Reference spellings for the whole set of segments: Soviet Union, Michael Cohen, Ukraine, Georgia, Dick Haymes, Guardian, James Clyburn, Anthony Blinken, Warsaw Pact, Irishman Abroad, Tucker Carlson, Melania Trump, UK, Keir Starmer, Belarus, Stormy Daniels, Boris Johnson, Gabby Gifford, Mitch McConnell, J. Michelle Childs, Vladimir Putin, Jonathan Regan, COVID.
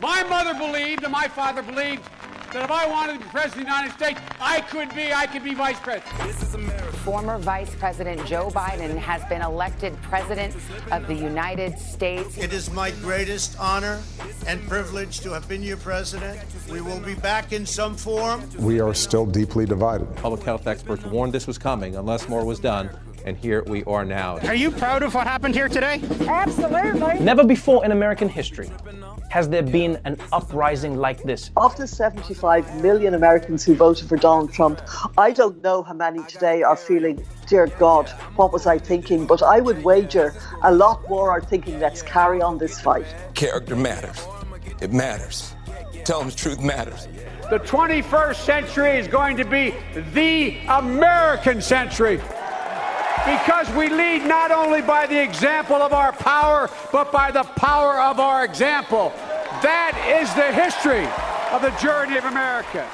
My mother believed and my father believed that if I wanted to be president of the United States, I could be vice president. This is America. Former Vice President Joe Biden has been elected President of the United States. It is my greatest honor and privilege to have been your president. We will be back in some form. We are still deeply divided. Public health experts warned this was coming unless more was done. And here we are now. Are you proud of what happened here today? Absolutely. Never before in American history has there been an uprising like this. Of the 75 million Americans who voted for Donald Trump, I don't know how many today are feeling, dear God, what was I thinking? But I would wager a lot more are thinking, let's carry on this fight. Character matters. It matters. Telling the truth matters. The 21st century is going to be the American century. Because we lead not only by the example of our power, but by the power of our example. That is the history of the journey of America.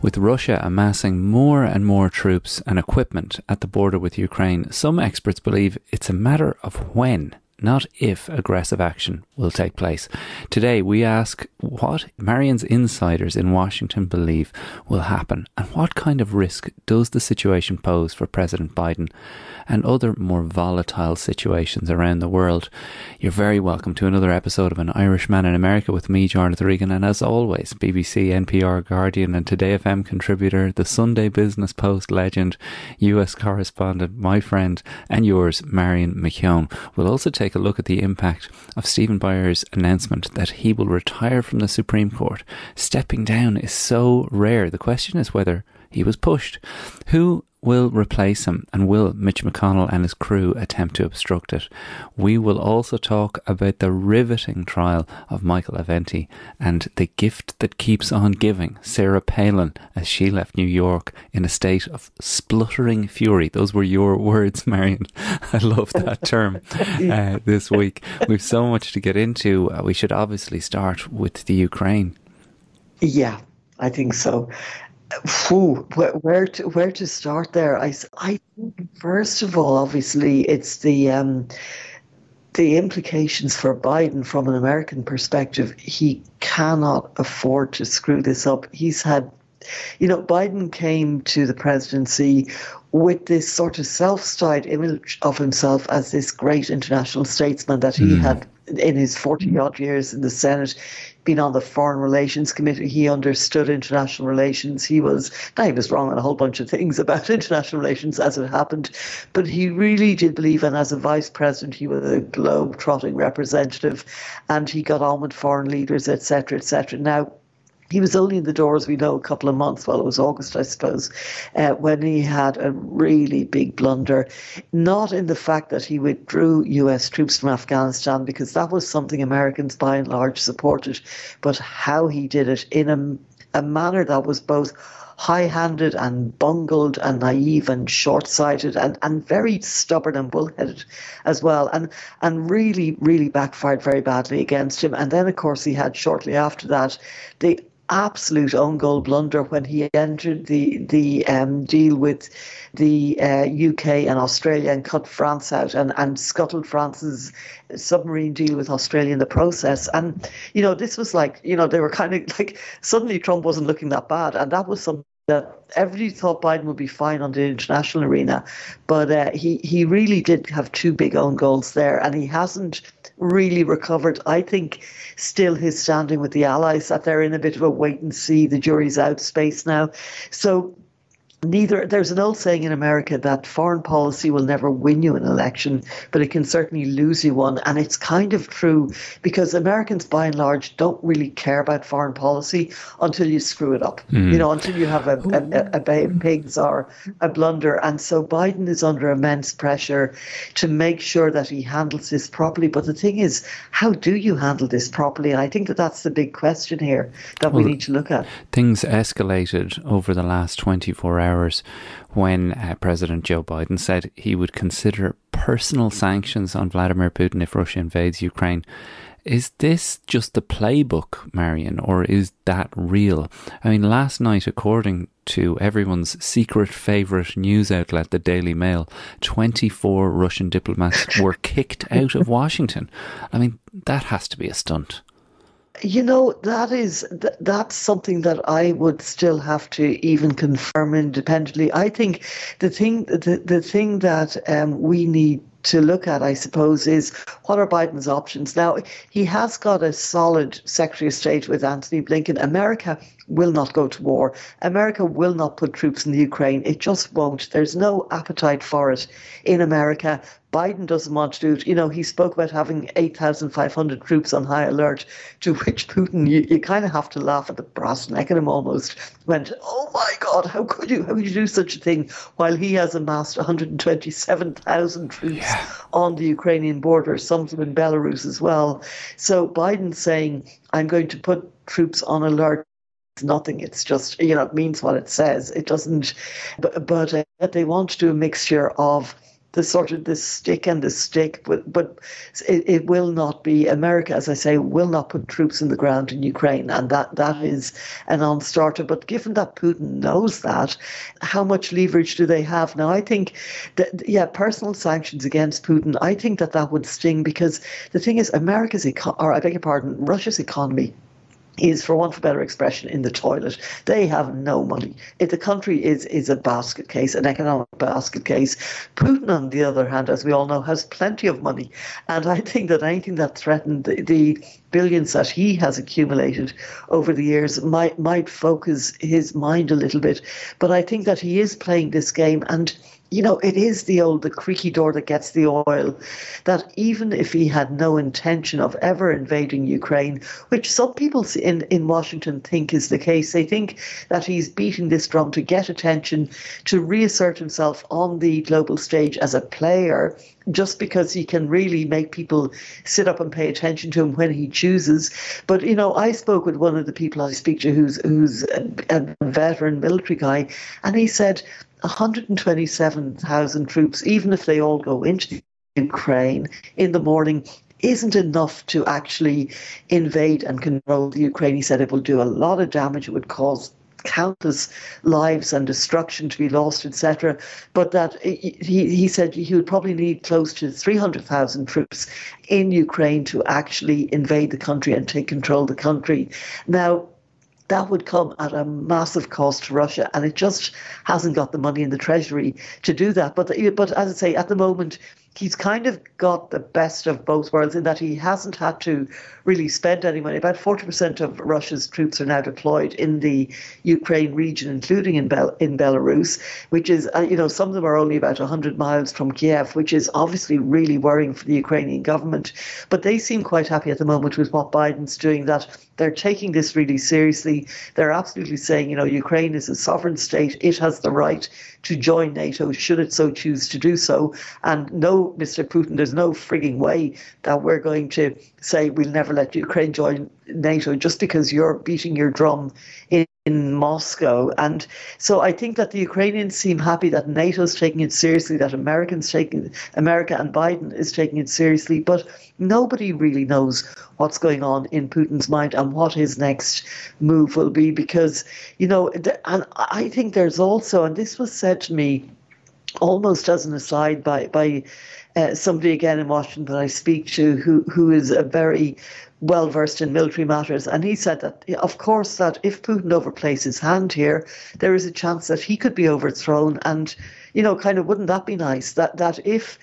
With Russia amassing more and more troops and equipment at the border with Ukraine, some experts believe it's a matter of when, not if, aggressive action will take place. Today, we ask what Marion's insiders in Washington believe will happen and what kind of risk does the situation pose for President Biden and other more volatile situations around the world. You're very welcome to another episode of An Irishman in America with me, Jonathan Regan, and as always, BBC, NPR, Guardian and Today FM contributor, the Sunday Business Post legend, US correspondent, my friend and yours, Marion McKeone. We'll also take a look at the impact of Stephen Breyer's announcement that he will retire from the Supreme Court. Stepping down is so rare. The question is whether he was pushed. Who will replace him, and will Mitch McConnell and his crew attempt to obstruct it? We will also talk about the riveting trial of Michael Avenatti and the gift that keeps on giving, Sarah Palin, as she left New York in a state of spluttering fury. Those were your words, Marion. I love that term this week. We've so much to get into. We should obviously start with the Ukraine. Yeah, I think so. Where to start there? I think first of all, obviously, it's the implications for Biden from an American perspective. He cannot afford to screw this up. He's had, you know, Biden came to the presidency with this sort of self-styled image of himself as this great international statesman that he had in his 40-odd years in the Senate, been on the Foreign Relations Committee. He understood international relations. He was wrong on a whole bunch of things about international relations as it happened, but he really did believe, and as a vice president, he was a globe-trotting representative, and he got on with foreign leaders, etc., etc. Now, he was only in the door, as we know, a couple of months. Well, it was August, I suppose, when he had a really big blunder. Not in the fact that he withdrew US troops from Afghanistan, because that was something Americans by and large supported, but how he did it in a manner that was both high-handed and bungled and naive and short-sighted and very stubborn and bullheaded as well, and really, really backfired very badly against him. And then, of course, he had shortly after that the absolute own goal blunder when he entered the deal with the UK and Australia and cut France out and scuttled France's submarine deal with Australia in the process. And, you know, this was like, you know, they were kind of like, suddenly Trump wasn't looking that bad. And that was something that everybody thought Biden would be fine on the international arena. But he really did have two big own goals there. And he hasn't really recovered, I think, still his standing with the allies, that they're in a bit of a wait and see, the jury's out space now. So there's an old saying in America that foreign policy will never win you an election, but it can certainly lose you one. And it's kind of true, because Americans by and large don't really care about foreign policy until you screw it up, you know, until you have a bay of pigs or a blunder. And so Biden is under immense pressure to make sure that he handles this properly. But the thing is, how do you handle this properly? And I think that that's the big question here that we need to look at. Things escalated over the last 24 hours. When President Joe Biden said he would consider personal sanctions on Vladimir Putin if Russia invades Ukraine. Is this just the playbook, Marion, or is that real? I mean, last night, according to everyone's secret favourite news outlet, the Daily Mail, 24 Russian diplomats were kicked out of Washington. I mean, that has to be a stunt. You know, that's something that I would still have to even confirm independently. I think the thing that we need to look at, I suppose, is what are Biden's options? Now, he has got a solid Secretary of State with Anthony Blinken. America will not go to war. America will not put troops in the Ukraine. It just won't. There's no appetite for it in America. Biden doesn't want to do it. You know, he spoke about having 8,500 troops on high alert, to which Putin, you kind of have to laugh at the brass neck of him almost, went, oh my God, how could you do such a thing, while he has amassed 127,000 troops on the Ukrainian border, some in Belarus as well. So Biden saying, I'm going to put troops on alert, nothing. It's just, you know, it means what it says. It doesn't, but they want to do a mixture of the sort of the stick and the stick, but it will not be, America, as I say, will not put troops in the ground in Ukraine, and that is a non-starter. But given that Putin knows that, how much leverage do they have? Now, I think that, personal sanctions against Putin, I think that would sting, because the thing is, Russia's economy is, for want of a better expression, in the toilet. They have no money. If the country is a basket case, an economic basket case. Putin, on the other hand, as we all know, has plenty of money. And I think that anything that threatened the billions that he has accumulated over the years might focus his mind a little bit. But I think that he is playing this game, and you know, it is the creaky door that gets the oil, that even if he had no intention of ever invading Ukraine, which some people in Washington think is the case, they think that he's beating this drum to get attention, to reassert himself on the global stage as a player, just because he can really make people sit up and pay attention to him when he chooses. But, you know, I spoke with one of the people I speak to who's a veteran military guy, and he said 127,000 troops, even if they all go into Ukraine in the morning, isn't enough to actually invade and control the Ukraine. He said it will do a lot of damage. It would cause countless lives and destruction to be lost, etc. But that he said he would probably need close to 300,000 troops in Ukraine to actually invade the country and take control of the country. Now, that would come at a massive cost to Russia, and it just hasn't got the money in the treasury to do that. But as I say, at the moment, he's kind of got the best of both worlds, in that he hasn't had to really spend any money. About 40% of Russia's troops are now deployed in the Ukraine region, including in Belarus, which is, you know, some of them are only about 100 miles from Kiev, which is obviously really worrying for the Ukrainian government. But they seem quite happy at the moment with what Biden's doing, that they're taking this really seriously. They're absolutely saying, you know, Ukraine is a sovereign state. It has the right to join NATO should it so choose to do so. And no, Mr. Putin, there's no frigging way that we're going to say we'll never let Ukraine join NATO just because you're beating your drum in Moscow. And so I think that the Ukrainians seem happy that NATO's taking it seriously, that America and Biden is taking it seriously, but nobody really knows what's going on in Putin's mind and what his next move will be, because, you know, and I think there's also, and this was said to me almost as an aside by somebody again in Washington that I speak to who is a very well versed in military matters, and he said that, of course, that if Putin overplays his hand here, there is a chance that he could be overthrown, and, you know, kind of, wouldn't that be nice? That if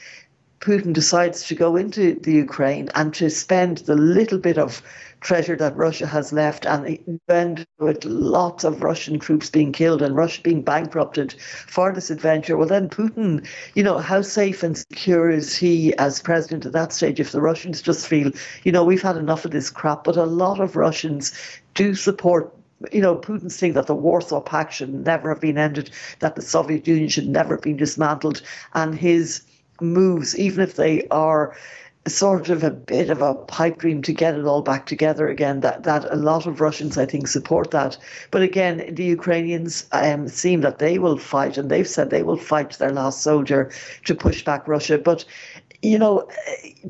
Putin decides to go into the Ukraine and to spend the little bit of treasure that Russia has left, and end with lots of Russian troops being killed and Russia being bankrupted for this adventure, well, then Putin, you know, how safe and secure is he as president at that stage if the Russians just feel, you know, we've had enough of this crap? But a lot of Russians do support, you know, Putin's thing that the Warsaw Pact should never have been ended, that the Soviet Union should never have been dismantled, and his moves, even if they are sort of a bit of a pipe dream to get it all back together again, that a lot of Russians, I think, support that. But again, the Ukrainians seem that they will fight, and they've said they will fight to their last soldier to push back Russia. But, you know,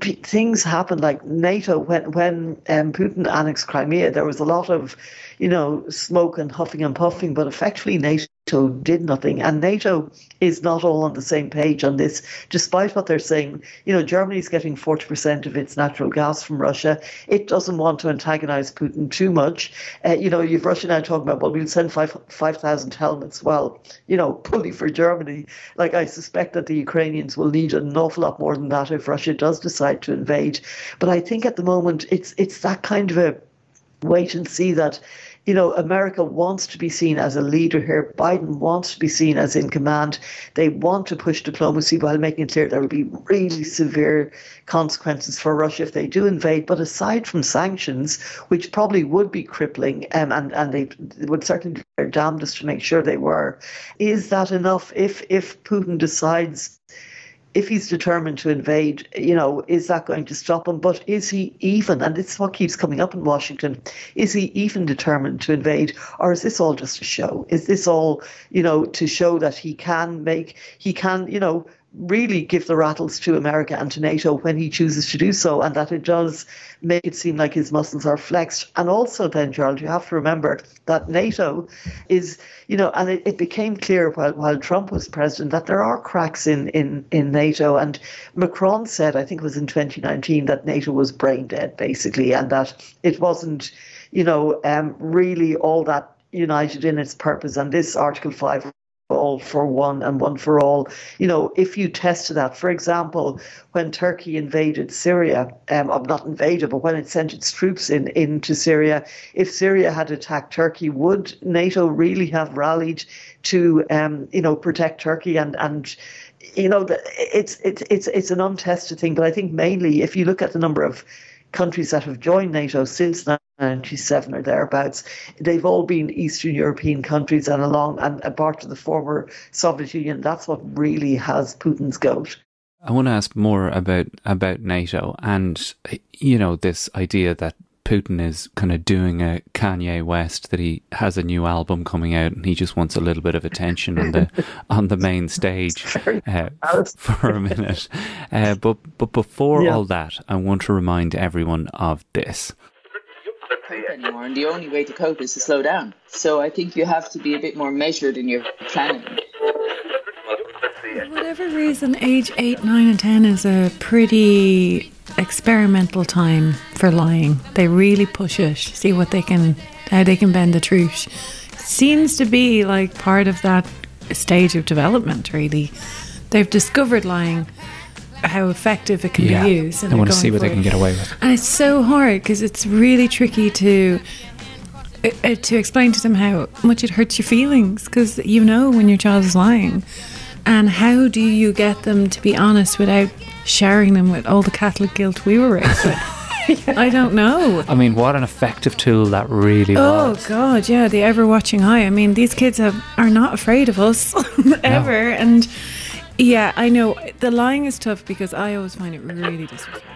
things happen like NATO. When Putin annexed Crimea, there was a lot of, you know, smoke and huffing and puffing, but effectively NATO NATO did nothing, and NATO is not all on the same page on this, despite what they're saying. You know, Germany's getting 40% of its natural gas from Russia. It doesn't want to antagonize Putin too much. You know, you've Russia now talking about, well, we'll send 5,000 helmets. Well, you know, bully for Germany. Like, I suspect that the Ukrainians will need an awful lot more than that if Russia does decide to invade. But I think at the moment it's that kind of a wait and see that, you know, America wants to be seen as a leader here. Biden wants to be seen as in command. They want to push diplomacy while making it clear there will be really severe consequences for Russia if they do invade. But aside from sanctions, which probably would be crippling, and they would certainly do their damnedest to make sure they were, is that enough if Putin decides, if he's determined to invade, you know, is that going to stop him? But is he even, and it's what keeps coming up in Washington, is he even determined to invade? Or is this all just a show? Is this all, you know, to show that he can, you know, really give the rattles to America and to NATO when he chooses to do so, and that it does make it seem like his muscles are flexed. And also then, Gerald, you have to remember that NATO is, you know, and it became clear while Trump was president that there are cracks in NATO. And Macron said, I think it was in 2019, that NATO was brain dead, basically, and that it wasn't, you know, really all that united in its purpose. And this Article 5, all for one and one for all, you know, if you test that, for example, when Turkey invaded Syria, not invaded, but when it sent its troops into Syria, if Syria had attacked Turkey, would NATO really have rallied to, you know, protect Turkey? And you know, it's an untested thing. But I think mainly if you look at the number of countries that have joined NATO since 1997 or thereabouts, they've all been Eastern European countries and along and apart from the former Soviet Union. That's what really has Putin's goat. I want to ask more about NATO and, you know, this idea that Putin is kind of doing a Kanye West, that he has a new album coming out and he just wants a little bit of attention on the main stage for a minute. But before all that, I want to remind everyone of this. Anymore, and the only way to cope is to slow down. So I think you have to be a bit more measured in your planning. For whatever reason, age 8, 9 and 10 is a pretty experimental time for lying. They really push it, see what they can, how they can bend the truth. Seems to be like part of that stage of development, really. They've discovered lying, how effective it can be used. And they want to see what they can get away with. And it's so hard because it's really tricky to explain to them how much it hurts your feelings, because you know when your child is lying. And how do you get them to be honest without showering them with all the Catholic guilt we were raised with? I don't know. I mean, what an effective tool that really was. Oh, God, yeah, the ever-watching eye. I mean, these kids are not afraid of us ever. No. And... yeah, I know. The lying is tough because I always find it really disrespectful.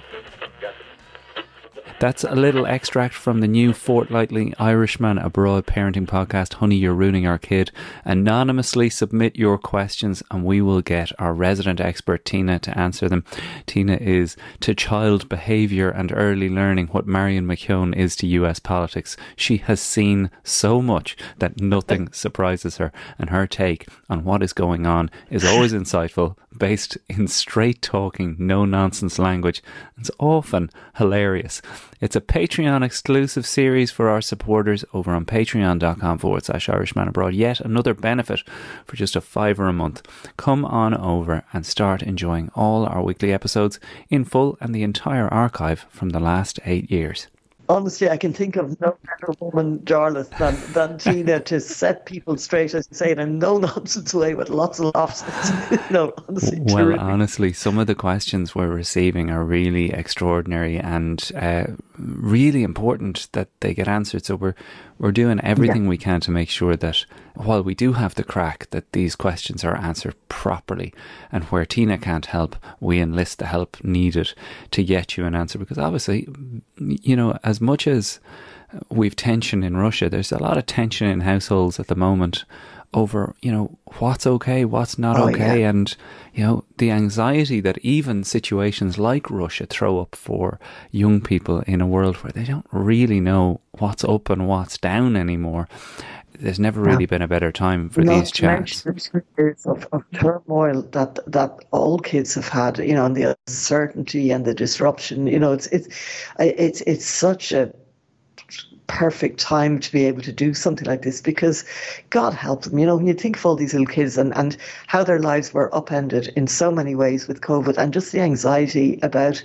That's a little extract from the new fortnightly Irishman Abroad parenting podcast, Honey, You're Ruining Our Kid. Anonymously submit your questions and we will get our resident expert, Tina, to answer them. Tina is to child behaviour and early learning what Marion McKeone is to US politics. She has seen so much that nothing surprises her, and her take on what is going on is always insightful, based in straight-talking, no-nonsense language. It's often hilarious. It's a Patreon-exclusive series for our supporters over on patreon.com/Irishman Abroad. Yet another benefit for just a $5 a month. Come on over and start enjoying all our weekly episodes in full and the entire archive from the last 8 years. Honestly, I can think of no better woman, Jarlath, than Tina to set people straight, as you say, in a no-nonsense way with lots of laughs. No, honestly, well, terrific. Honestly, some of the questions we're receiving are really extraordinary and really important that they get answered. So we're doing everything we can to make sure that while we do have the crack, that these questions are answered properly. And where Tina can't help, we enlist the help needed to get you an answer. Because obviously, you know, as much as we've tension in Russia, there's a lot of tension in households at the moment over, you know, what's okay, what's not okay. Yeah. And, you know, the anxiety that even situations like Russia throw up for young people in a world where they don't really know what's up and what's down anymore there's never really been a better time for these chats. The years of turmoil that all kids have had, you know, and the uncertainty and the disruption, you know, it's such a perfect time to be able to do something like this, because God help them, you know, when you think of all these little kids and how their lives were upended in so many ways with COVID, and just the anxiety about,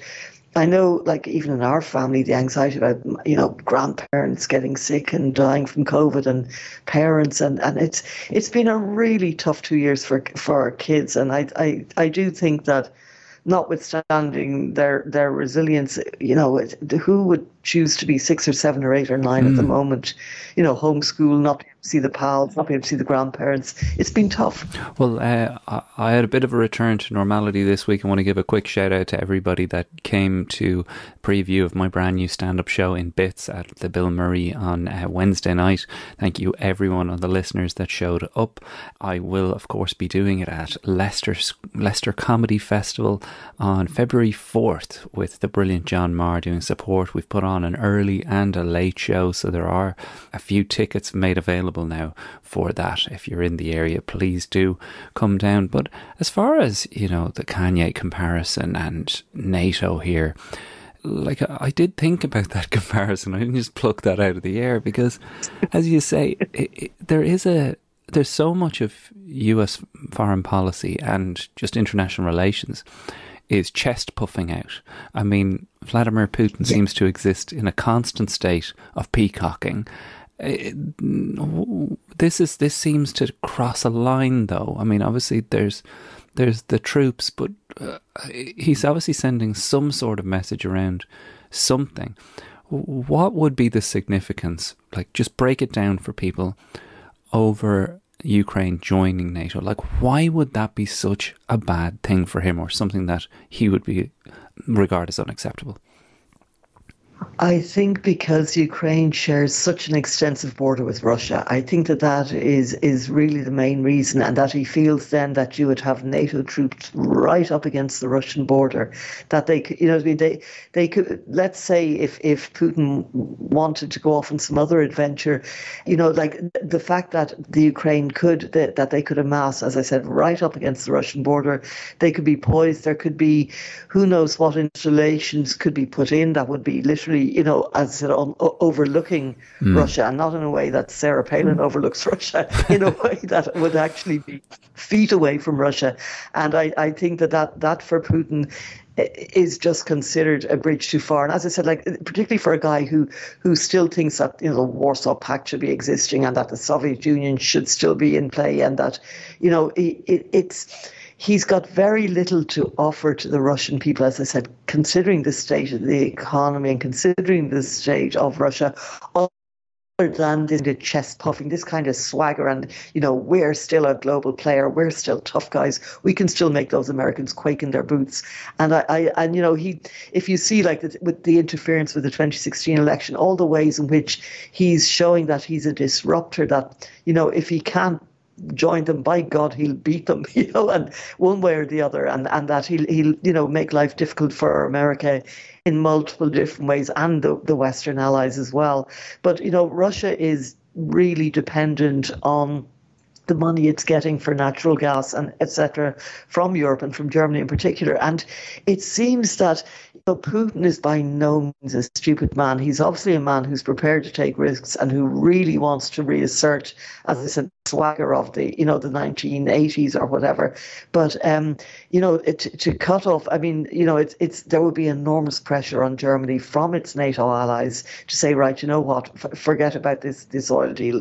I know, like, even in our family, the anxiety about, you know, grandparents getting sick and dying from COVID, and parents, and it's been a really tough 2 years for our kids, and I do think that, notwithstanding their resilience, you know, who would choose to be 6 or 7 or 8 or 9 at the moment? You know, homeschool, not being able to see the pals, not being able to see the grandparents. It's been tough. Well, I had a bit of a return to normality this week. I want to give a quick shout out to everybody that came to preview of my brand new stand-up show in Bits at the Bill Murray on Wednesday night. Thank you everyone, on the listeners that showed up. I will, of course, be doing it at Leicester Comedy Festival on February 4th with the brilliant John Marr doing support. We've put on an early and a late show, so there are a few tickets made available now for that. If you're in the area, please do come down. But as far as, you know, the Kanye comparison and NATO here, like, I did think about that comparison. I didn't just pluck that out of the air, because as you say, there's so much of US foreign policy and just international relations is chest puffing out. I mean, Vladimir Putin seems to exist in a constant state of peacocking. This seems to cross a line, though. I mean, obviously there's the troops, but he's obviously sending some sort of message around something. What would be the significance? Like, just break it down for people. Over Ukraine joining NATO, like, why would that be such a bad thing for him, or something that he would be regarded as unacceptable? I think because Ukraine shares such an extensive border with Russia, I think that is really the main reason, and that he feels then that you would have NATO troops right up against the Russian border, that they could, you know what I mean, they could, let's say if Putin wanted to go off on some other adventure, you know, like the fact that the Ukraine could, that they could amass, as I said, right up against the Russian border, they could be poised, there could be who knows what installations could be put in that would be literally, you know, as I said, overlooking Russia, and not in a way that Sarah Palin overlooks Russia, in a way that would actually be feet away from Russia. And I think that for Putin is just considered a bridge too far. And as I said, like, particularly for a guy who still thinks that, you know, the Warsaw Pact should be existing, and that the Soviet Union should still be in play, and that, you know, it's... He's got very little to offer to the Russian people, as I said, considering the state of the economy and considering the state of Russia, other than the chest puffing, this kind of swagger and, you know, we're still a global player, we're still tough guys, we can still make those Americans quake in their boots. And, I you know, if you see, like, with the interference with the 2016 election, all the ways in which he's showing that he's a disruptor, that, you know, if he can't join them, by God, he'll beat them, you know, and one way or the other, and that he'll you know, make life difficult for America in multiple different ways, and the Western allies as well. But, you know, Russia is really dependent on the money it's getting for natural gas and etc. from Europe and from Germany in particular. And it seems that, you know, Putin is by no means a stupid man. He's obviously a man who's prepared to take risks and who really wants to reassert, as I said, swagger of the, you know, the 1980s or whatever. But you know, to cut off, I mean, you know, it's there would be enormous pressure on Germany from its NATO allies to say, right, you know what, forget about this oil deal, or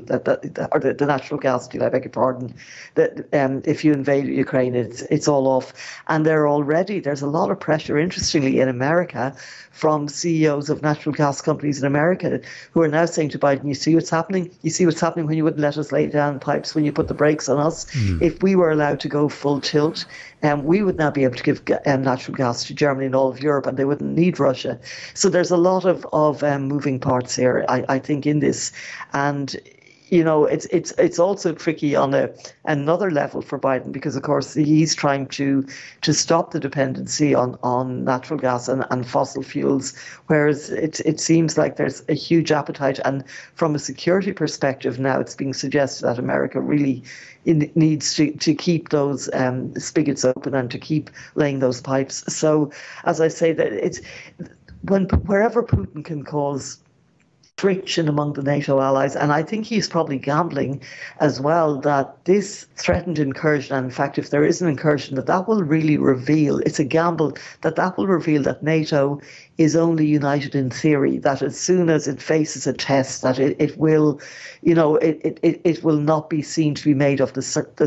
the natural gas deal, I beg your pardon, that if you invade Ukraine, it's all off. And there's a lot of pressure, interestingly, in America from CEOs of natural gas companies in America, who are now saying to Biden, you see what's happening when you wouldn't let us lay down pipe, when you put the brakes on us. If we were allowed to go full tilt, we would now be able to give natural gas to Germany and all of Europe, and they wouldn't need Russia. So there's a lot of moving parts here, I think, in this. And you know, it's also tricky on another level for Biden, because, of course, he's trying to stop the dependency on natural gas and fossil fuels, whereas it seems like there's a huge appetite. And from a security perspective now, it's being suggested that America really needs to keep those spigots open and to keep laying those pipes. So, as I say, that wherever Putin can cause friction among the NATO allies, and I think he's probably gambling as well that this threatened incursion, and in fact if there is an incursion, that will really reveal, it's a gamble, that will reveal that NATO is only united in theory, that as soon as it faces a test, that it will, you know, it will not be seen to be made of the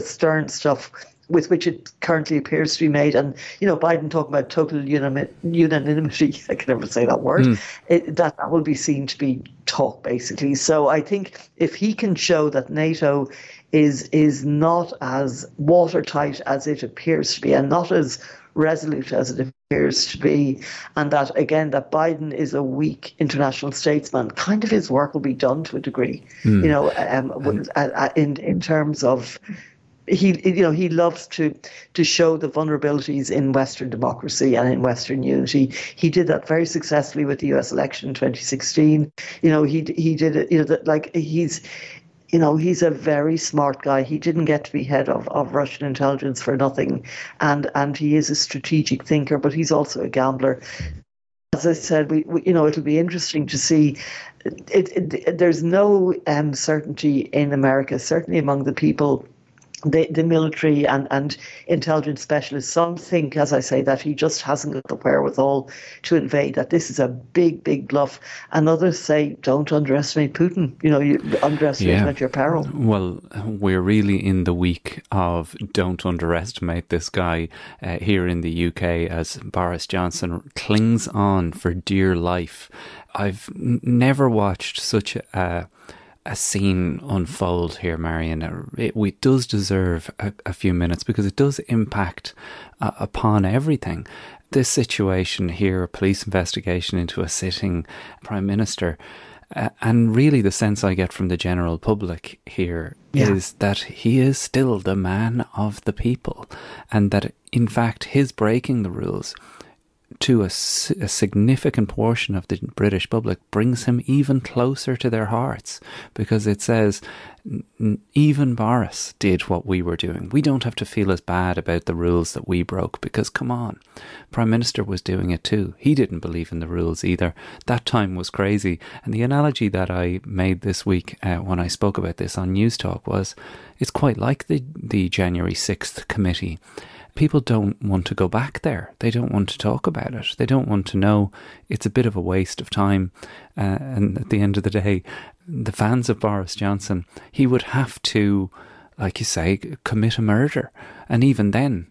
stern stuff with which it currently appears to be made. And, you know, Biden talking about total unanimity, I can never say that word, that will be seen to be talk, basically. So I think if he can show that NATO is not as watertight as it appears to be, and not as resolute as it appears to be, and that, again, that Biden is a weak international statesman, kind of his work will be done to a degree, you know, in terms of... He loves to show the vulnerabilities in Western democracy and in Western unity. He did that very successfully with the U.S. election in 2016. You know, he did it. You know, he's a very smart guy. He didn't get to be head of Russian intelligence for nothing, and he is a strategic thinker, but he's also a gambler. As I said, we it'll be interesting to see. There's no certainty in America, certainly among the people. The military and intelligence specialists, some think, as I say, that he just hasn't got the wherewithal to invade, that this is a big, big bluff. And others say, don't underestimate Putin. You know, you underestimate him at your peril. Well, we're really in the week of don't underestimate this guy here in the UK as Boris Johnson clings on for dear life. I've never watched such a scene unfold here, Marion. It does deserve a few minutes, because it does impact upon everything. This situation here, a police investigation into a sitting prime minister, and really the sense I get from the general public here is that he is still the man of the people, and that in fact his breaking the rules to a significant portion of the British public brings him even closer to their hearts, because it says even Boris did what we were doing. We don't have to feel as bad about the rules that we broke, because come on, Prime Minister was doing it too. He didn't believe in the rules either. That time was crazy. And the analogy that I made this week when I spoke about this on News Talk was, it's quite like the January 6th committee. People don't want to go back there. They don't want to talk about it. They don't want to know. It's a bit of a waste of time. And at the end of the day, the fans of Boris Johnson, he would have to, like you say, commit a murder. And even then,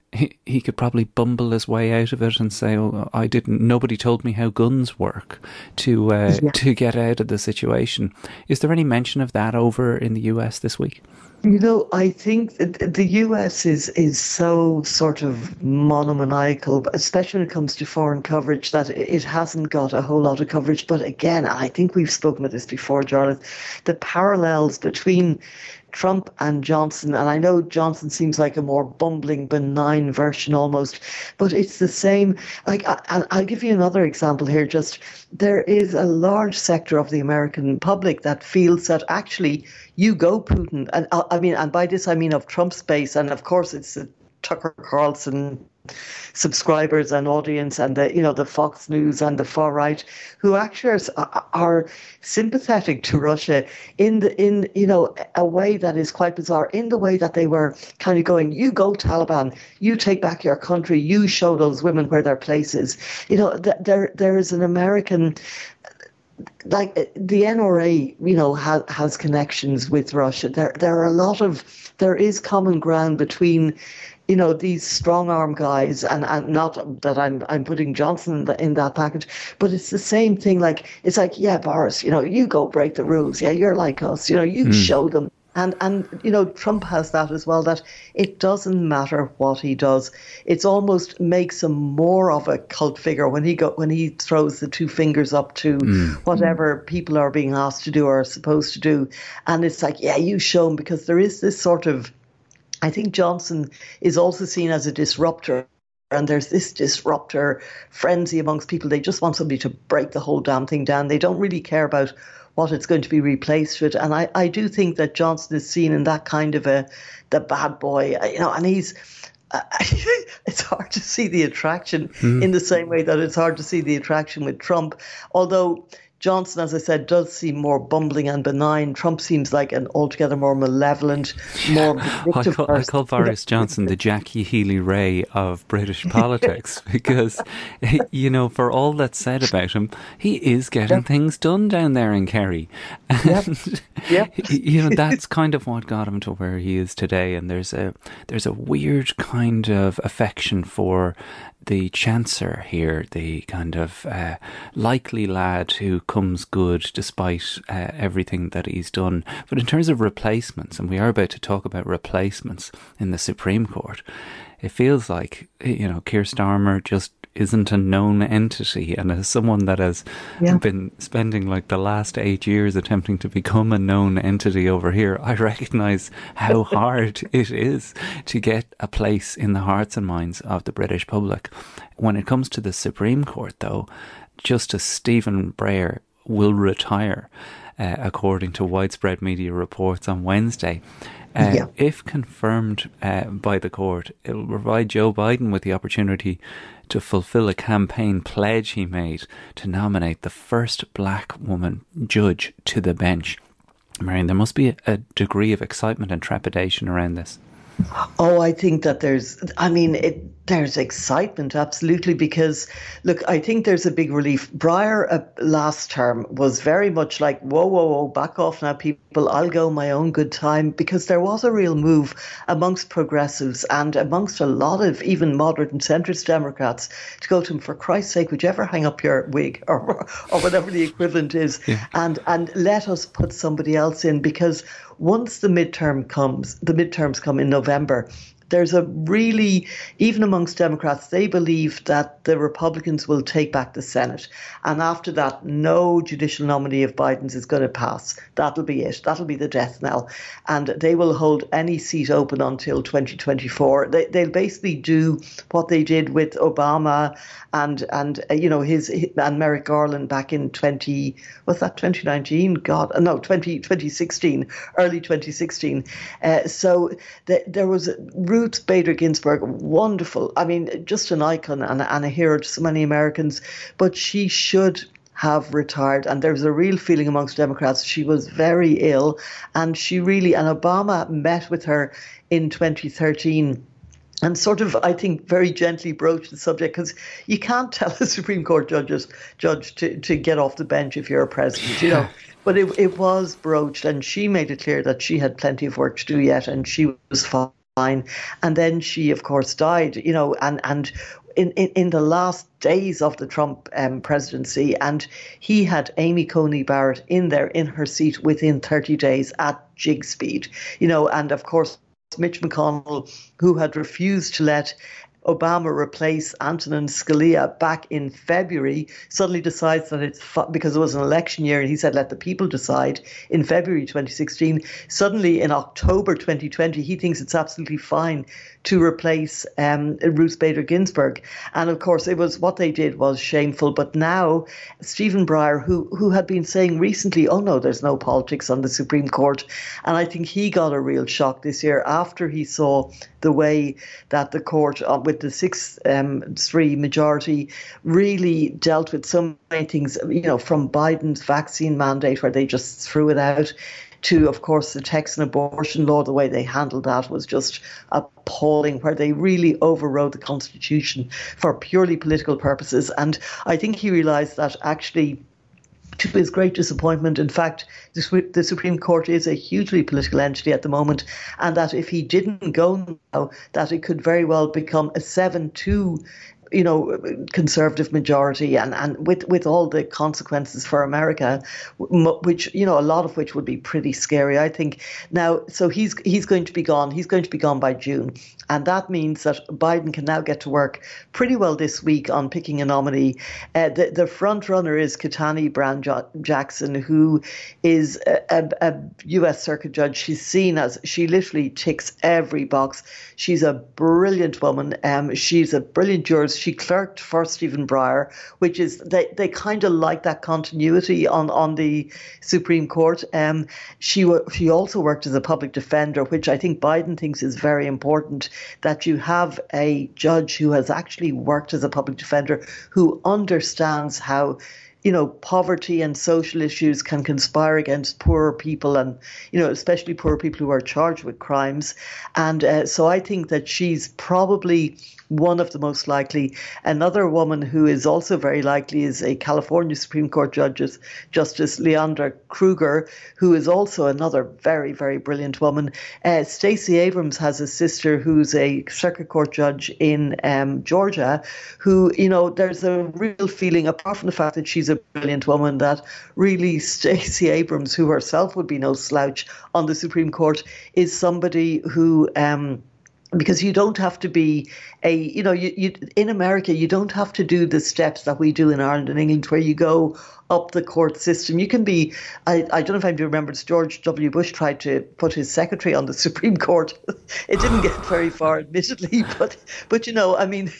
he could probably bumble his way out of it and say, oh, I didn't, nobody told me how guns work to get out of the situation. Is there any mention of that over in the US this week? You know, I think the US is so sort of monomaniacal, especially when it comes to foreign coverage, that it hasn't got a whole lot of coverage. But again, I think we've spoken about this before, Jonathan, the parallels between Trump and Johnson. And I know Johnson seems like a more bumbling, benign version almost, but it's the same. Like, I'll give you another example here. Just, there is a large sector of the American public that feels that actually you go Putin. And I mean, and by this, I mean of Trump's base. And of course, it's the Tucker Carlson subscribers and audience, and the, you know, the Fox News and the far right, who actually are sympathetic to Russia in you know, a way that is quite bizarre, in the way that they were kind of going, you go Taliban, you take back your country, you show those women where their place is. You know, there is an American, like the NRA, you know, has connections with Russia. There are a lot of, there is common ground between, you know, these strong arm guys, and not that I'm putting Johnson in that package, but it's the same thing. Like, it's like, yeah, Boris, you know, you go break the rules. Yeah, you're like us. You know, you show them And Trump has that as well, that it doesn't matter what he does. It's almost makes him more of a cult figure when he throws the two fingers up to whatever people are being asked to do or are supposed to do. And it's like, yeah, you show him, because there is this sort of, I think Johnson is also seen as a disruptor. And there's this disruptor frenzy amongst people. They just want somebody to break the whole damn thing down. They don't really care about what it's going to be replaced with. And I do think that Johnson is seen in that kind of the bad boy, and he's, it's hard to see the attraction in the same way that it's hard to see the attraction with Trump. Although Johnson, as I said, does seem more bumbling and benign. Trump seems like an altogether more malevolent, more vindictive person. I call Boris Johnson the Jackie Healy Ray of British politics because, for all that's said about him, he is getting things done down there in Kerry. And, that's kind of what got him to where he is today. And there's a weird kind of affection for the Chancellor here, the kind of likely lad who comes good despite everything that he's done. But in terms of replacements, and we are about to talk about replacements in the Supreme Court, it feels like, Keir Starmer just isn't a known entity. And as someone that has been spending like the last 8 years attempting to become a known entity over here, I recognise how hard it is to get a place in the hearts and minds of the British public. When it comes to the Supreme Court, though, Justice Stephen Breyer will retire, according to widespread media reports on Wednesday. If confirmed by the court, it will provide Joe Biden with the opportunity to fulfill a campaign pledge he made to nominate the first black woman judge to the bench. Marion, there must be a degree of excitement and trepidation around this. Oh, I think that there's excitement, absolutely, because, look, I think there's a big relief. Breyer last term was very much like, whoa, whoa, whoa, back off now, people, I'll go my own good time, because there was a real move amongst progressives and amongst a lot of even moderate and centrist Democrats to go to him, for Christ's sake, would you ever hang up your wig or whatever the equivalent is, and let us put somebody else in, because once the midterms come in November, there's a really, even amongst Democrats, they believe that the Republicans will take back the Senate. And after that, no judicial nominee of Biden's is going to pass. That'll be it. That'll be the death knell. And they will hold any seat open until 2024. They'll basically do what they did with Obama and Merrick Garland back in 2019? God, no, 2016, early 2016. There was Ruth Bader Ginsburg, wonderful. I mean, just an icon and a hero to so many Americans. But she should have retired. And there was a real feeling amongst Democrats. She was very ill. And Obama met with her in 2013 and sort of, I think, very gently broached the subject, because you can't tell a Supreme Court judge to get off the bench if you're a president, But it was broached, and she made it clear that she had plenty of work to do yet, and she was fine. And then she, of course, died, and in the last days of the Trump presidency, and he had Amy Coney Barrett in her seat within 30 days at jig speed, and of course, Mitch McConnell, who had refused to let Obama replace Antonin Scalia back in February, suddenly decides that because it was an election year and he said, let the people decide in February 2016. Suddenly in October 2020, he thinks it's absolutely fine to replace Ruth Bader Ginsburg. And of course, it was what they did was shameful. But now Stephen Breyer, who had been saying recently, oh no, there's no politics on the Supreme Court. And I think he got a real shock this year after he saw the way that the court with the 6-3 majority really dealt with so many things, from Biden's vaccine mandate where they just threw it out to, of course, the Texan abortion law. The way they handled that was just appalling, where they really overrode the Constitution for purely political purposes. And I think he realized that actually, to his great disappointment, in fact, the Supreme Court is a hugely political entity at the moment, and that if he didn't go now, that it could very well become a 7-2 you know, conservative majority, and with all the consequences for America, which, you know, a lot of which would be pretty scary, I think. Now, so he's going to be gone. He's going to be gone by June. And that means that Biden can now get to work pretty well this week on picking a nominee. The front runner is Ketanji Brown Jackson, who is a U.S. Circuit judge. She's seen as, she literally ticks every box. She's a brilliant woman. She's a brilliant jurist. She clerked for Stephen Breyer, which is, they kind of like that continuity on the Supreme Court. She also worked as a public defender, which I think Biden thinks is very important, that you have a judge who has actually worked as a public defender, who understands how, you know, poverty and social issues can conspire against poorer people, and, you know, especially poorer people who are charged with crimes. And so I think that she's probably one of the most likely. Another woman who is also very likely is a California Supreme Court Justice Leandra Kruger, who is also another very, very brilliant woman. Stacey Abrams has a sister who's a circuit court judge in Georgia, who, you know, there's a real feeling, apart from the fact that she's a brilliant woman, that really Stacey Abrams, who herself would be no slouch on the Supreme Court, is somebody who, because you don't have to be you in America, you don't have to do the steps that we do in Ireland and England, where you go up the court system. You can be, I don't know if you remember, George W. Bush tried to put his secretary on the Supreme Court. It didn't get very far, admittedly, but you know, I mean,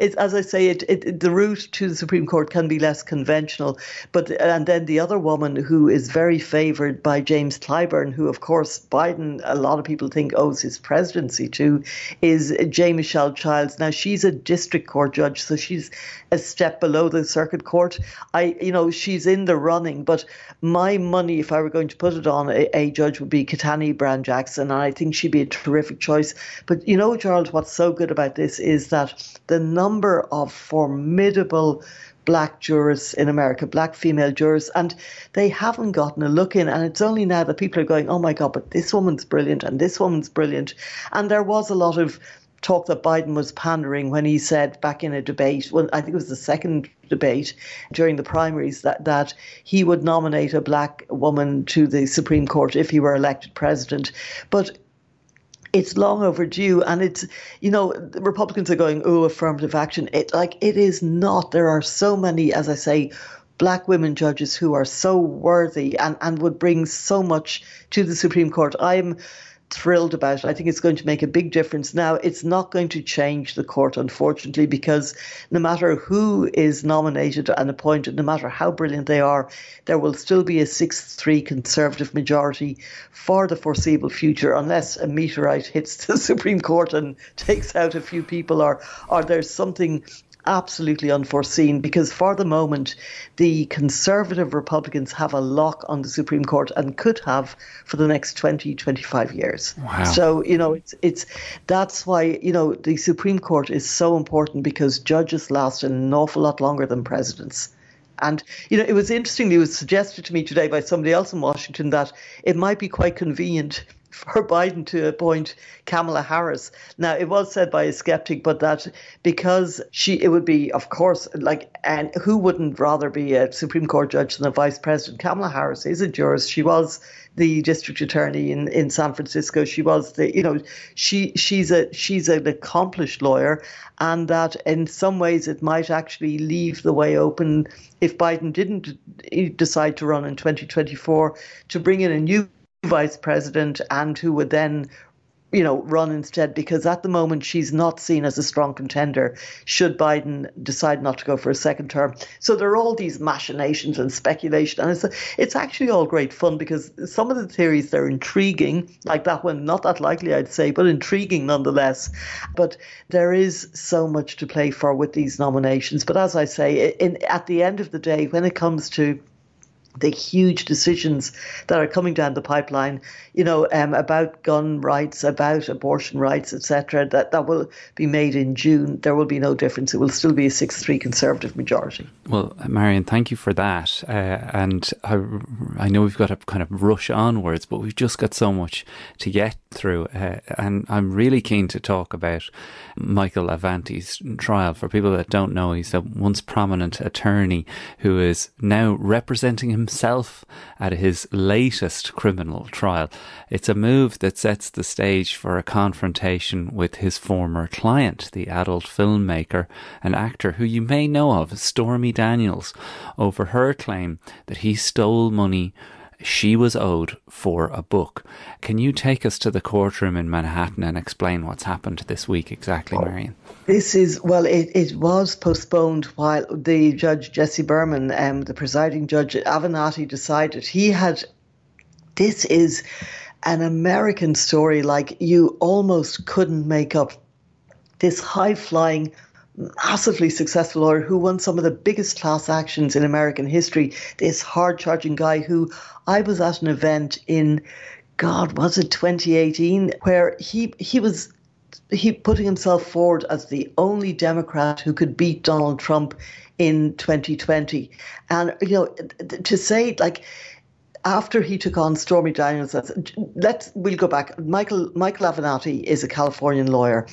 it's, as I say, the route to the Supreme Court can be less conventional. But, and then the other woman who is very favoured by James Clyburn, who, of course, Biden, a lot of people think owes his presidency to, is J. Michelle Childs. Now, she's a district court judge, so she's a step below the circuit court. She's in the running, but my money, if I were going to put it on a judge, would be Ketanji Brown Jackson, and I think she'd be a terrific choice. But you know, Charles, what's so good about this is that the number of formidable black jurists in America, black female jurists, and they haven't gotten a look in. And it's only now that people are going, oh my God, but this woman's brilliant and this woman's brilliant. And there was a lot of talk that Biden was pandering when he said back in a debate, well, I think it was the second debate during the primaries, that he would nominate a black woman to the Supreme Court if he were elected president. But it's long overdue, and it's, you know, the Republicans are going, oh, affirmative action. It is not. There are so many, as I say, black women judges who are so worthy and would bring so much to the Supreme Court. I'm thrilled about it. I think it's going to make a big difference. Now, it's not going to change the court, unfortunately, because no matter who is nominated and appointed, no matter how brilliant they are, there will still be a 6-3 conservative majority for the foreseeable future, unless a meteorite hits the Supreme Court and takes out a few people, or there's something absolutely unforeseen, because for the moment, the conservative Republicans have a lock on the Supreme Court and could have for the next 20, 25 years. Wow. So, you know, it's that's why, you know, the Supreme Court is so important, because judges last an awful lot longer than presidents. And, you know, it was suggested to me today by somebody else in Washington that it might be quite convenient for Biden to appoint Kamala Harris. Now, it was said by a skeptic, but that because it would be, of course, like, and who wouldn't rather be a Supreme Court judge than a vice president? Kamala Harris is a jurist. She was the district attorney in San Francisco. She was the, you know, she's an accomplished lawyer, and that in some ways it might actually leave the way open, if Biden didn't decide to run in 2024, to bring in a new vice president, and who would then, you know, run instead, because at the moment she's not seen as a strong contender should Biden decide not to go for a second term. So there are all these machinations and speculation, and it's actually all great fun, because some of the theories, they're intriguing, like that one, not that likely I'd say, but intriguing nonetheless. But there is so much to play for with these nominations. But as I say, at the end of the day, when it comes to the huge decisions that are coming down the pipeline, you know, about gun rights, about abortion rights, etc., that will be made in June, there will be no difference. It will still be a 6-3 Conservative majority. Well, Marion, thank you for that. And I know we've got to kind of rush onwards, but we've just got so much to get through. And I'm really keen to talk about Michael Avenatti's trial. For people that don't know, he's a once prominent attorney who is now representing himself at his latest criminal trial. It's a move that sets the stage for a confrontation with his former client, the adult filmmaker and actor who you may know of, Stormy Daniels, over her claim that he stole money she was owed for a book. Can you take us to the courtroom in Manhattan and explain what's happened this week exactly, Marion? This is, well, it was postponed while the judge, Jesse Berman, the presiding judge, Avenatti, decided he had, this is an American story like you almost couldn't make up. This high-flying, massively successful lawyer who won some of the biggest class actions in American history, this hard-charging guy who, I was at an event in, God, was it 2018, where he was putting himself forward as the only Democrat who could beat Donald Trump in 2020. And, you know, to say, like, after he took on Stormy Daniels, we'll go back. Michael Avenatti is a Californian lawyer.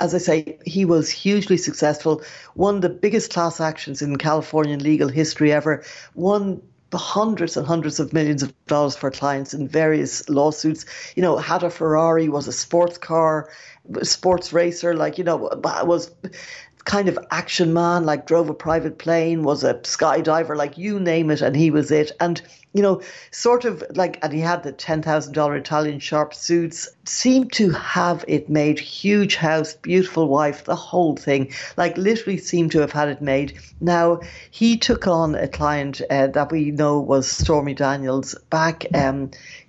As I say, he was hugely successful, won the biggest class actions in Californian legal history ever, won hundreds and hundreds of millions of dollars for clients in various lawsuits, you know, had a Ferrari, was a sports racer, like, you know, was kind of action man, like drove a private plane, was a skydiver, like you name it, and he was it. And, you know, sort of like, and he had the $10,000 Italian sharp suits, seemed to have it made, huge house, beautiful wife, the whole thing, like literally seemed to have had it made. Now, he took on a client that we know was Stormy Daniels back,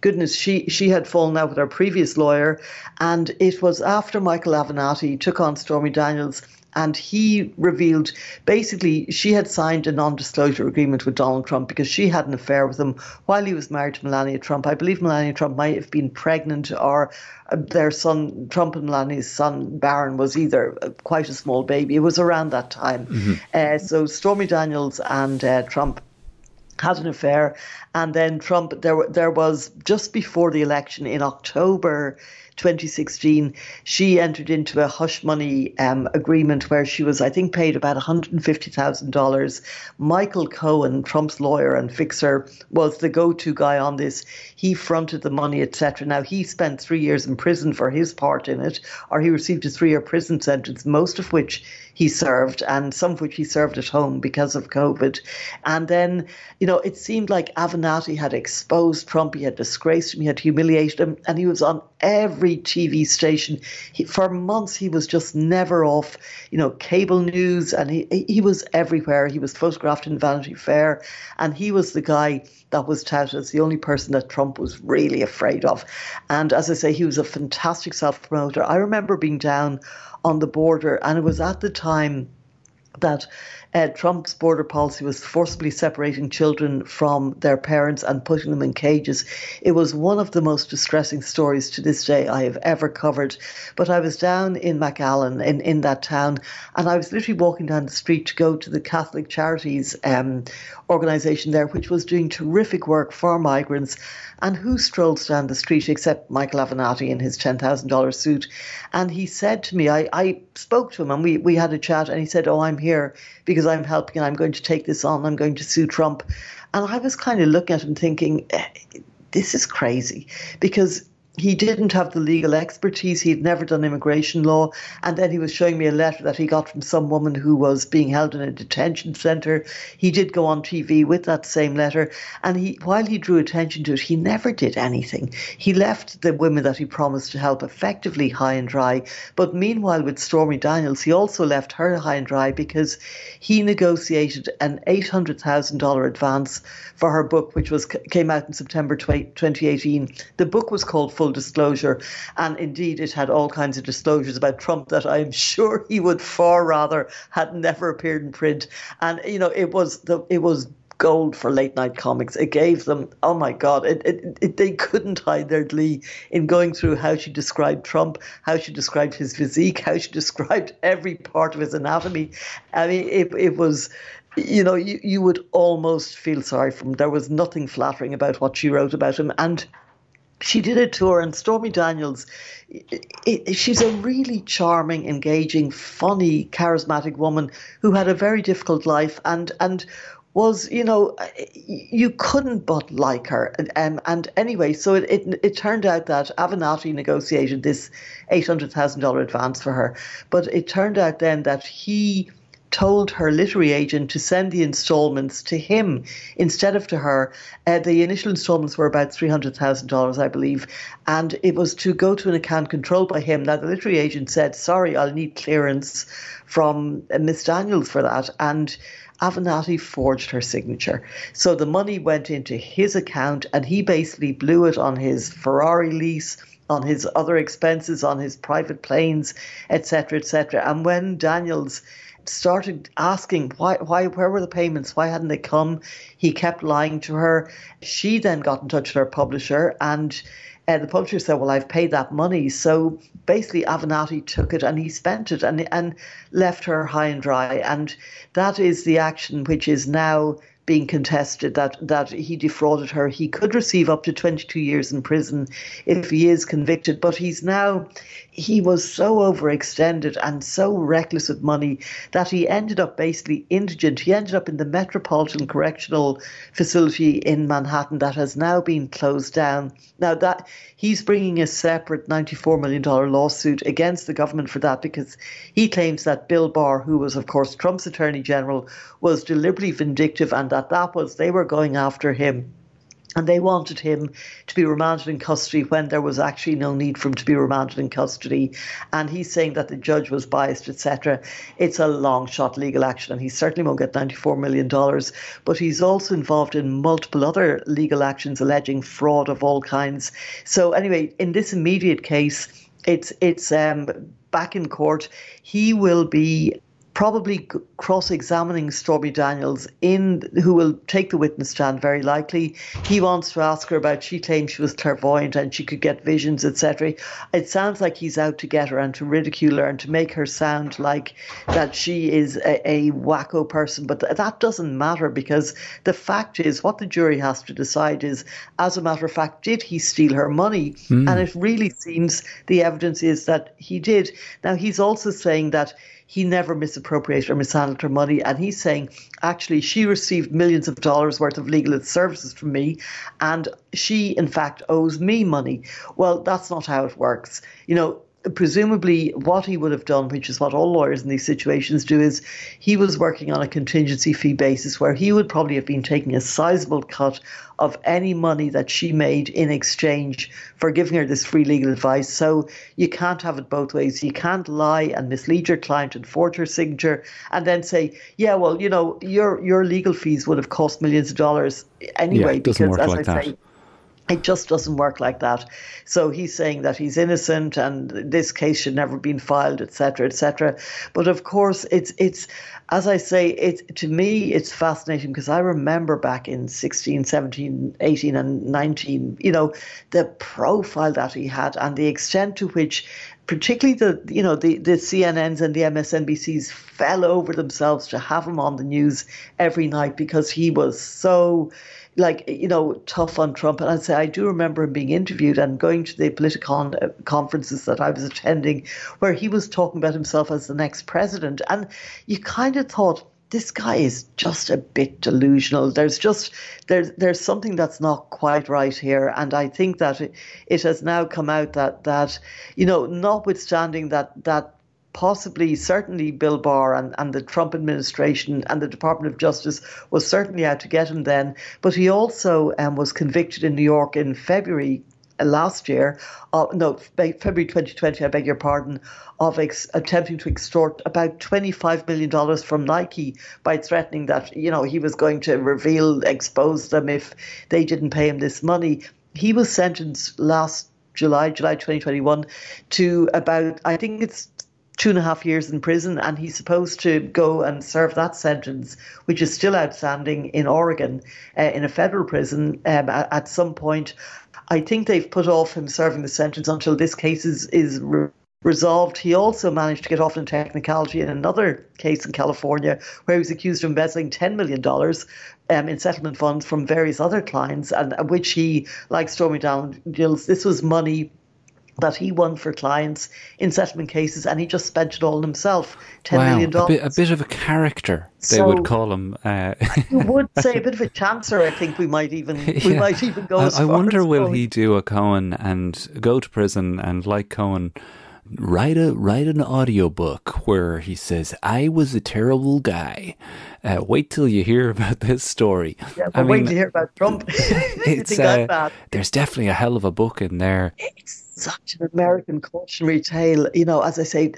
goodness, she had fallen out with her previous lawyer, and it was after Michael Avenatti took on Stormy Daniels. And he revealed, basically, she had signed a non-disclosure agreement with Donald Trump because she had an affair with him while he was married to Melania Trump. I believe Melania Trump might have been pregnant, or their son, Trump and Melania's son, Barron, was either quite a small baby. It was around that time. Mm-hmm. So Stormy Daniels and Trump had an affair. And then Trump, there was, just before the election in October 2016, she entered into a hush money agreement where she was, I think, paid about $150,000. Michael Cohen, Trump's lawyer and fixer, was the go-to guy on this. He fronted the money, etc. Now, he spent 3 years in prison for his part in it, or he received a 3-year prison sentence, most of which he served, and some of which he served at home because of COVID. And then, you know, it seemed like Avenatti had exposed Trump, he had disgraced him, he had humiliated him, and he was on every TV station. For months, he was just never off, you know, cable news, and he was everywhere. He was photographed in Vanity Fair, and he was the guy that was touted as the only person that Trump was really afraid of. And as I say, he was a fantastic self-promoter. I remember being down on the border, and it was at the time that Trump's border policy was forcibly separating children from their parents and putting them in cages. It was one of the most distressing stories to this day I have ever covered. But I was down in McAllen, in that town, and I was literally walking down the street to go to the Catholic Charities organisation there, which was doing terrific work for migrants. And who strolls down the street except Michael Avenatti in his $10,000 suit? And he said to me, I spoke to him and we had a chat, and he said, "Oh, I'm here because I'm helping and I'm going to take this on. I'm going to sue Trump." And I was kind of looking at him thinking, this is crazy, because he didn't have the legal expertise. He'd never done immigration law. And then he was showing me a letter that he got from some woman who was being held in a detention center. He did go on TV with that same letter. And while he drew attention to it, he never did anything. He left the women that he promised to help effectively high and dry. But meanwhile, with Stormy Daniels, he also left her high and dry because he negotiated an $800,000 advance for her book, which came out in September 2018. The book was called Full Disclosure, and indeed it had all kinds of disclosures about Trump that I'm sure he would far rather had never appeared in print. And, you know, it was gold for late night comics. It gave them, oh my God, they couldn't hide their glee in going through how she described Trump, how she described his physique, how she described every part of his anatomy. I mean, it was, you know, you would almost feel sorry for him. There was nothing flattering about what she wrote about him. And she did a tour, and Stormy Daniels, she's a really charming, engaging, funny, charismatic woman who had a very difficult life and was, you know, you couldn't but like her. And anyway, so it turned out that Avenatti negotiated this $800,000 advance for her. But it turned out then that he told her literary agent to send the installments to him instead of to her. The initial installments were about $300,000, I believe, and it was to go to an account controlled by him. Now, the literary agent said, sorry, I'll need clearance from Miss Daniels for that, and Avenatti forged her signature. So the money went into his account, and he basically blew it on his Ferrari lease, on his other expenses, on his private planes, etc., etc. And when Daniels started asking where were the payments, why hadn't they come, he kept lying to her. She then got in touch with her publisher, and the publisher said, well, I've paid that money. So basically Avenatti took it and he spent it and left her high and dry. And that is the action which is now being contested, that he defrauded her. He could receive up to 22 years in prison if he is convicted, but he was so overextended and so reckless with money that he ended up basically indigent. He ended up in the Metropolitan Correctional Facility in Manhattan that has now been closed down. Now, that he's bringing a separate $94 million lawsuit against the government for that, because he claims that Bill Barr, who was, of course, Trump's Attorney General, was deliberately vindictive, and they were going after him. And they wanted him to be remanded in custody when there was actually no need for him to be remanded in custody. And he's saying that the judge was biased, etc. It's a long shot legal action, and he certainly won't get $94 million. But he's also involved in multiple other legal actions alleging fraud of all kinds. So anyway, in this immediate case, it's back in court. He will be probably cross-examining Stormy Daniels, who will take the witness stand very likely. He wants to ask her about, she claimed she was clairvoyant and she could get visions, etc. It sounds like he's out to get her and to ridicule her and to make her sound like that she is a wacko person. But that doesn't matter, because the fact is, what the jury has to decide is, as a matter of fact, did he steal her money? And it really seems the evidence is that he did. Now, he's also saying that he never misappropriated or mishandled her money. And he's saying, actually, she received millions of dollars worth of legal services from me, and she, in fact, owes me money. Well, that's not how it works. You know, presumably what he would have done, which is what all lawyers in these situations do, is he was working on a contingency fee basis where he would probably have been taking a sizable cut of any money that she made in exchange for giving her this free legal advice. So you can't have it both ways. You can't lie and mislead your client and forge her signature and then say, yeah, well, you know, your legal fees would have cost millions of dollars anyway. Yeah, it doesn't work like that. It just doesn't work like that. So he's saying that he's innocent and this case should never have been filed, etc., etc. But of course, it's as I say, to me, it's fascinating, because I remember back in 16, 17, 18 and 19, you know, the profile that he had and the extent to which particularly the CNNs and the MSNBCs fell over themselves to have him on the news every night, because he was so, like, you know, tough on Trump. And I'd say I do remember him being interviewed and going to the Politicon conferences that I was attending, where he was talking about himself as the next president. And you kind of thought, this guy is just a bit delusional. There's something that's not quite right here. And I think that it has now come out that you know, notwithstanding that possibly, certainly Bill Barr and the Trump administration and the Department of Justice was certainly out to get him then. But he also was convicted in New York in February last year, February 2020, I beg your pardon, of attempting to extort about $25 million from Nike by threatening that, you know, he was going to expose them if they didn't pay him this money. He was sentenced last July 2021, to about, I think it's 2.5 years in prison, and he's supposed to go and serve that sentence, which is still outstanding in Oregon, in a federal prison at some point. I think they've put off him serving the sentence until this case is resolved. He also managed to get off in technicality in another case in California, where he was accused of embezzling $10 million in settlement funds from various other clients, and which he, like Stormy Daniels, this was money that he won for clients in settlement cases, and he just spent it all himself, $10 million. A bit of a character, they so would call him. You would say a bit of a chancer, I think we might even go as far. I wonder, will he do a Cohen and go to prison and, like Cohen, write an audiobook where he says, I was a terrible guy. Wait till you hear about this story. Yeah, I mean, wait to hear about Trump. There's definitely a hell of a book in there. It's such an American cautionary tale. You know, as I say,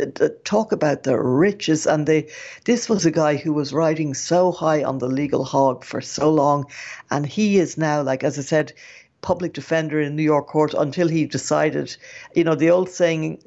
talk about the riches. And this was a guy who was riding so high on the legal hog for so long. And he is now, like, as I said, public defender in New York court until he decided, you know, the old saying,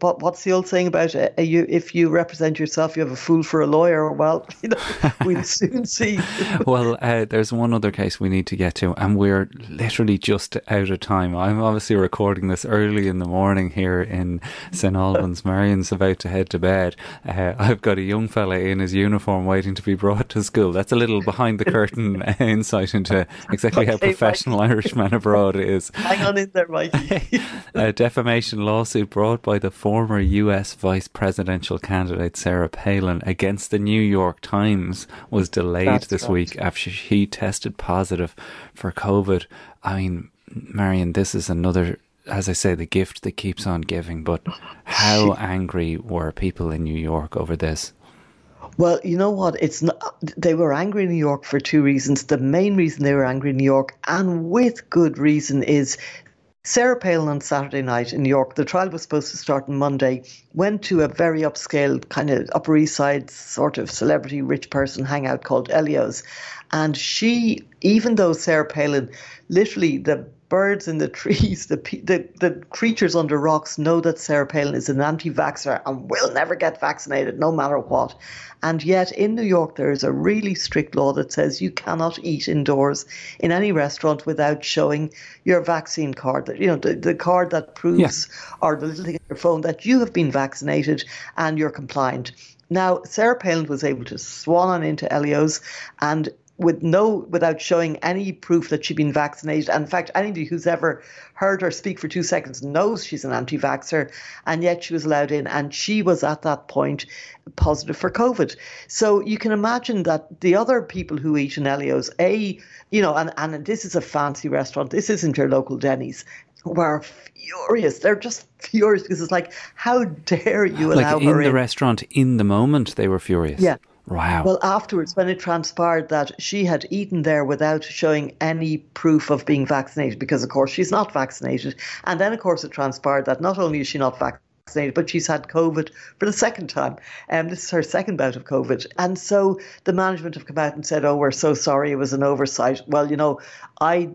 what's the old saying about if you represent yourself, you have a fool for a lawyer. Well, you know, we'll soon see. Well, there's one other case we need to get to, and we're literally just out of time. I'm obviously recording this early in the morning here in St. Albans. Marion's about to head to bed. I've got a young fella in his uniform waiting to be brought to school. That's a little behind the curtain insight into exactly how professional Irishmen abroad is. Hang on in there, Mikey. A defamation lawsuit brought by the former US vice presidential candidate Sarah Palin against the New York Times was delayed week after she tested positive for COVID. I mean, Marion, this is another, as I say, the gift that keeps on giving, but how angry were people in New York over this? Well, you know what? It's not, they were angry in New York for two reasons. The main reason they were angry in New York, and with good reason, is Sarah Palin on Saturday night in New York, the trial was supposed to start on Monday, went to a very upscale kind of Upper East Side sort of celebrity rich person hangout called Elio's. And she, even though Sarah Palin, literally the birds in the trees, the creatures under rocks know that Sarah Palin is an anti-vaxxer and will never get vaccinated, no matter what. And yet in New York, there is a really strict law that says you cannot eat indoors in any restaurant without showing your vaccine card, you know, the card that proves or the little thing on your phone that you have been vaccinated and you're compliant. Now, Sarah Palin was able to swan on into Elio's and without showing any proof that she'd been vaccinated. And in fact, anybody who's ever heard her speak for 2 seconds knows she's an anti-vaxxer, and yet she was allowed in, and she was at that point positive for COVID. So you can imagine that the other people who eat in Elio's, you know, and this is a fancy restaurant, this isn't your local Denny's, were furious. They're just furious because it's like, how dare you allow her in? Like in the restaurant, in the moment, they were furious. Yeah. Wow. Well, afterwards, when it transpired that she had eaten there without showing any proof of being vaccinated, because, of course, she's not vaccinated. And then, of course, it transpired that not only is she not vaccinated, but she's had COVID for the second time. And this is her second bout of COVID. And so the management have come out and said, oh, we're so sorry, it was an oversight. Well, you know, I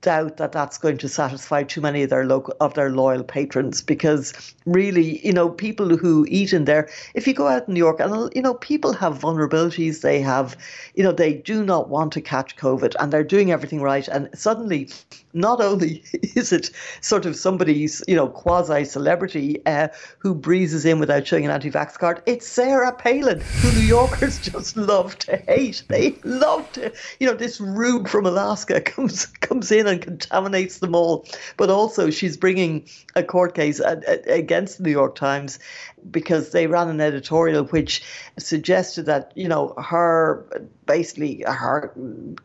doubt that that's going to satisfy too many of their loyal patrons, because really, you know, people who eat in there, if you go out in New York, and you know, people have vulnerabilities, they have, you know, they do not want to catch COVID, and they're doing everything right, and suddenly not only is it sort of somebody's, you know, quasi-celebrity who breezes in without showing an anti-vax card, it's Sarah Palin, who New Yorkers just love to hate. They love to, you know, this rube from Alaska comes in and contaminates them all. But also she's bringing a court case against the New York Times because they ran an editorial which suggested that, you know, her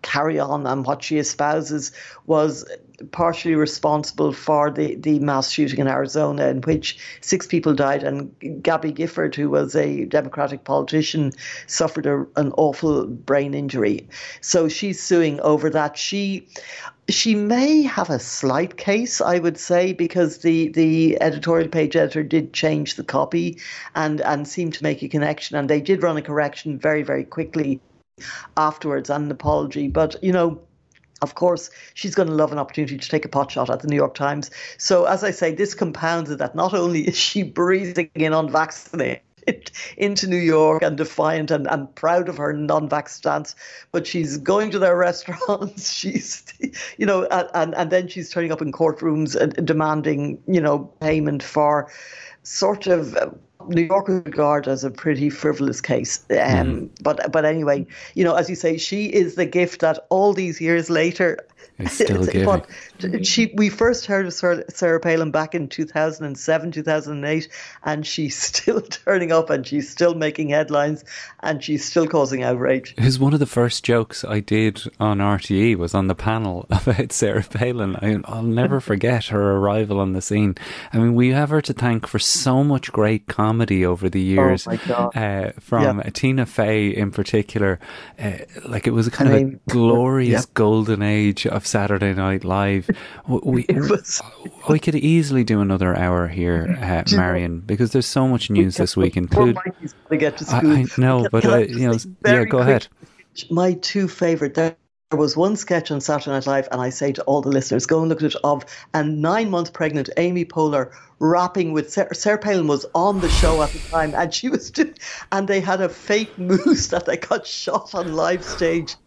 carry-on and what she espouses was partially responsible for the mass shooting in Arizona, in which 6 people died, and Gabby Gifford, who was a Democratic politician, suffered an awful brain injury. So she's suing over that. She may have a slight case, I would say, because the editorial page editor did change the copy and seemed to make a connection, and they did run a correction very, very quickly afterwards and an apology. But, you know, of course, she's going to love an opportunity to take a pot shot at the New York Times. So, as I say, this compounds that not only is she breathing in unvaccinated, it into New York and defiant and proud of her non-vax stance. But she's going to their restaurants. She's, you know, and then she's turning up in courtrooms and demanding, you know, payment for sort of New York regard as a pretty frivolous case. But anyway, you know, as you say, she is the gift that all these years later it's still giving. We first heard of Sarah Palin back in 2007, 2008, and she's still turning up and she's still making headlines and she's still causing outrage. It was one of the first jokes I did on RTE was on the panel about Sarah Palin. I'll never forget her arrival on the scene. I mean, we have her to thank for so much great comedy over the years, from Tina Fey in particular. Like it was a kind of a glorious golden age of Saturday Night Live. We could easily do another hour here, Marion, because there's so much news this week. Include to get to school. I know, but you know, go ahead. My two favourite. There was one sketch on Saturday Night Live, and I say to all the listeners, go and look at it, of a 9-month pregnant Amy Poehler rapping with Sarah Palin was on the show at the time, and she was and they had a fake moose that they got shot on live stage.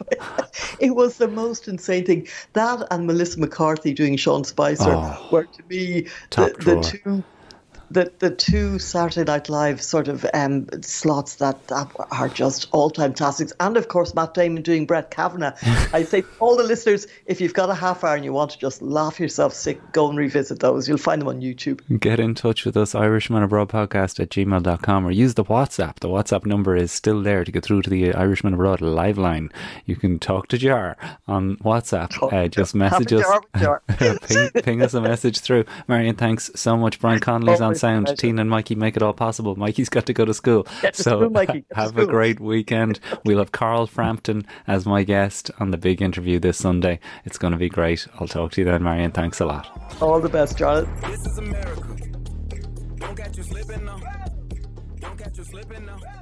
It was the most insane thing. That and Melissa McCarthy doing Sean Spicer were to me the two Saturday Night Live sort of slots that are just all-time classics. And, of course, Matt Damon doing Brett Kavanaugh. I say to all the listeners, if you've got a half hour and you want to just laugh yourself sick, go and revisit those. You'll find them on YouTube. Get in touch with us, irishmanabroadpodcast@gmail.com, or use the WhatsApp. The WhatsApp number is still there to get through to the Irishman Abroad live line. You can talk to Jar on WhatsApp. Just message us. Jar. ping us a message through. Marion, thanks so much. Brian Connolly's on sound. Tina and Mikey make it all possible. Mikey's got to go to school. Have a great weekend. We'll have Carl Frampton as my guest on the big interview this Sunday. It's going to be great. I'll talk to you then, Marion. Thanks a lot. All the best, Charlotte. This is America. Don't get you slipping now.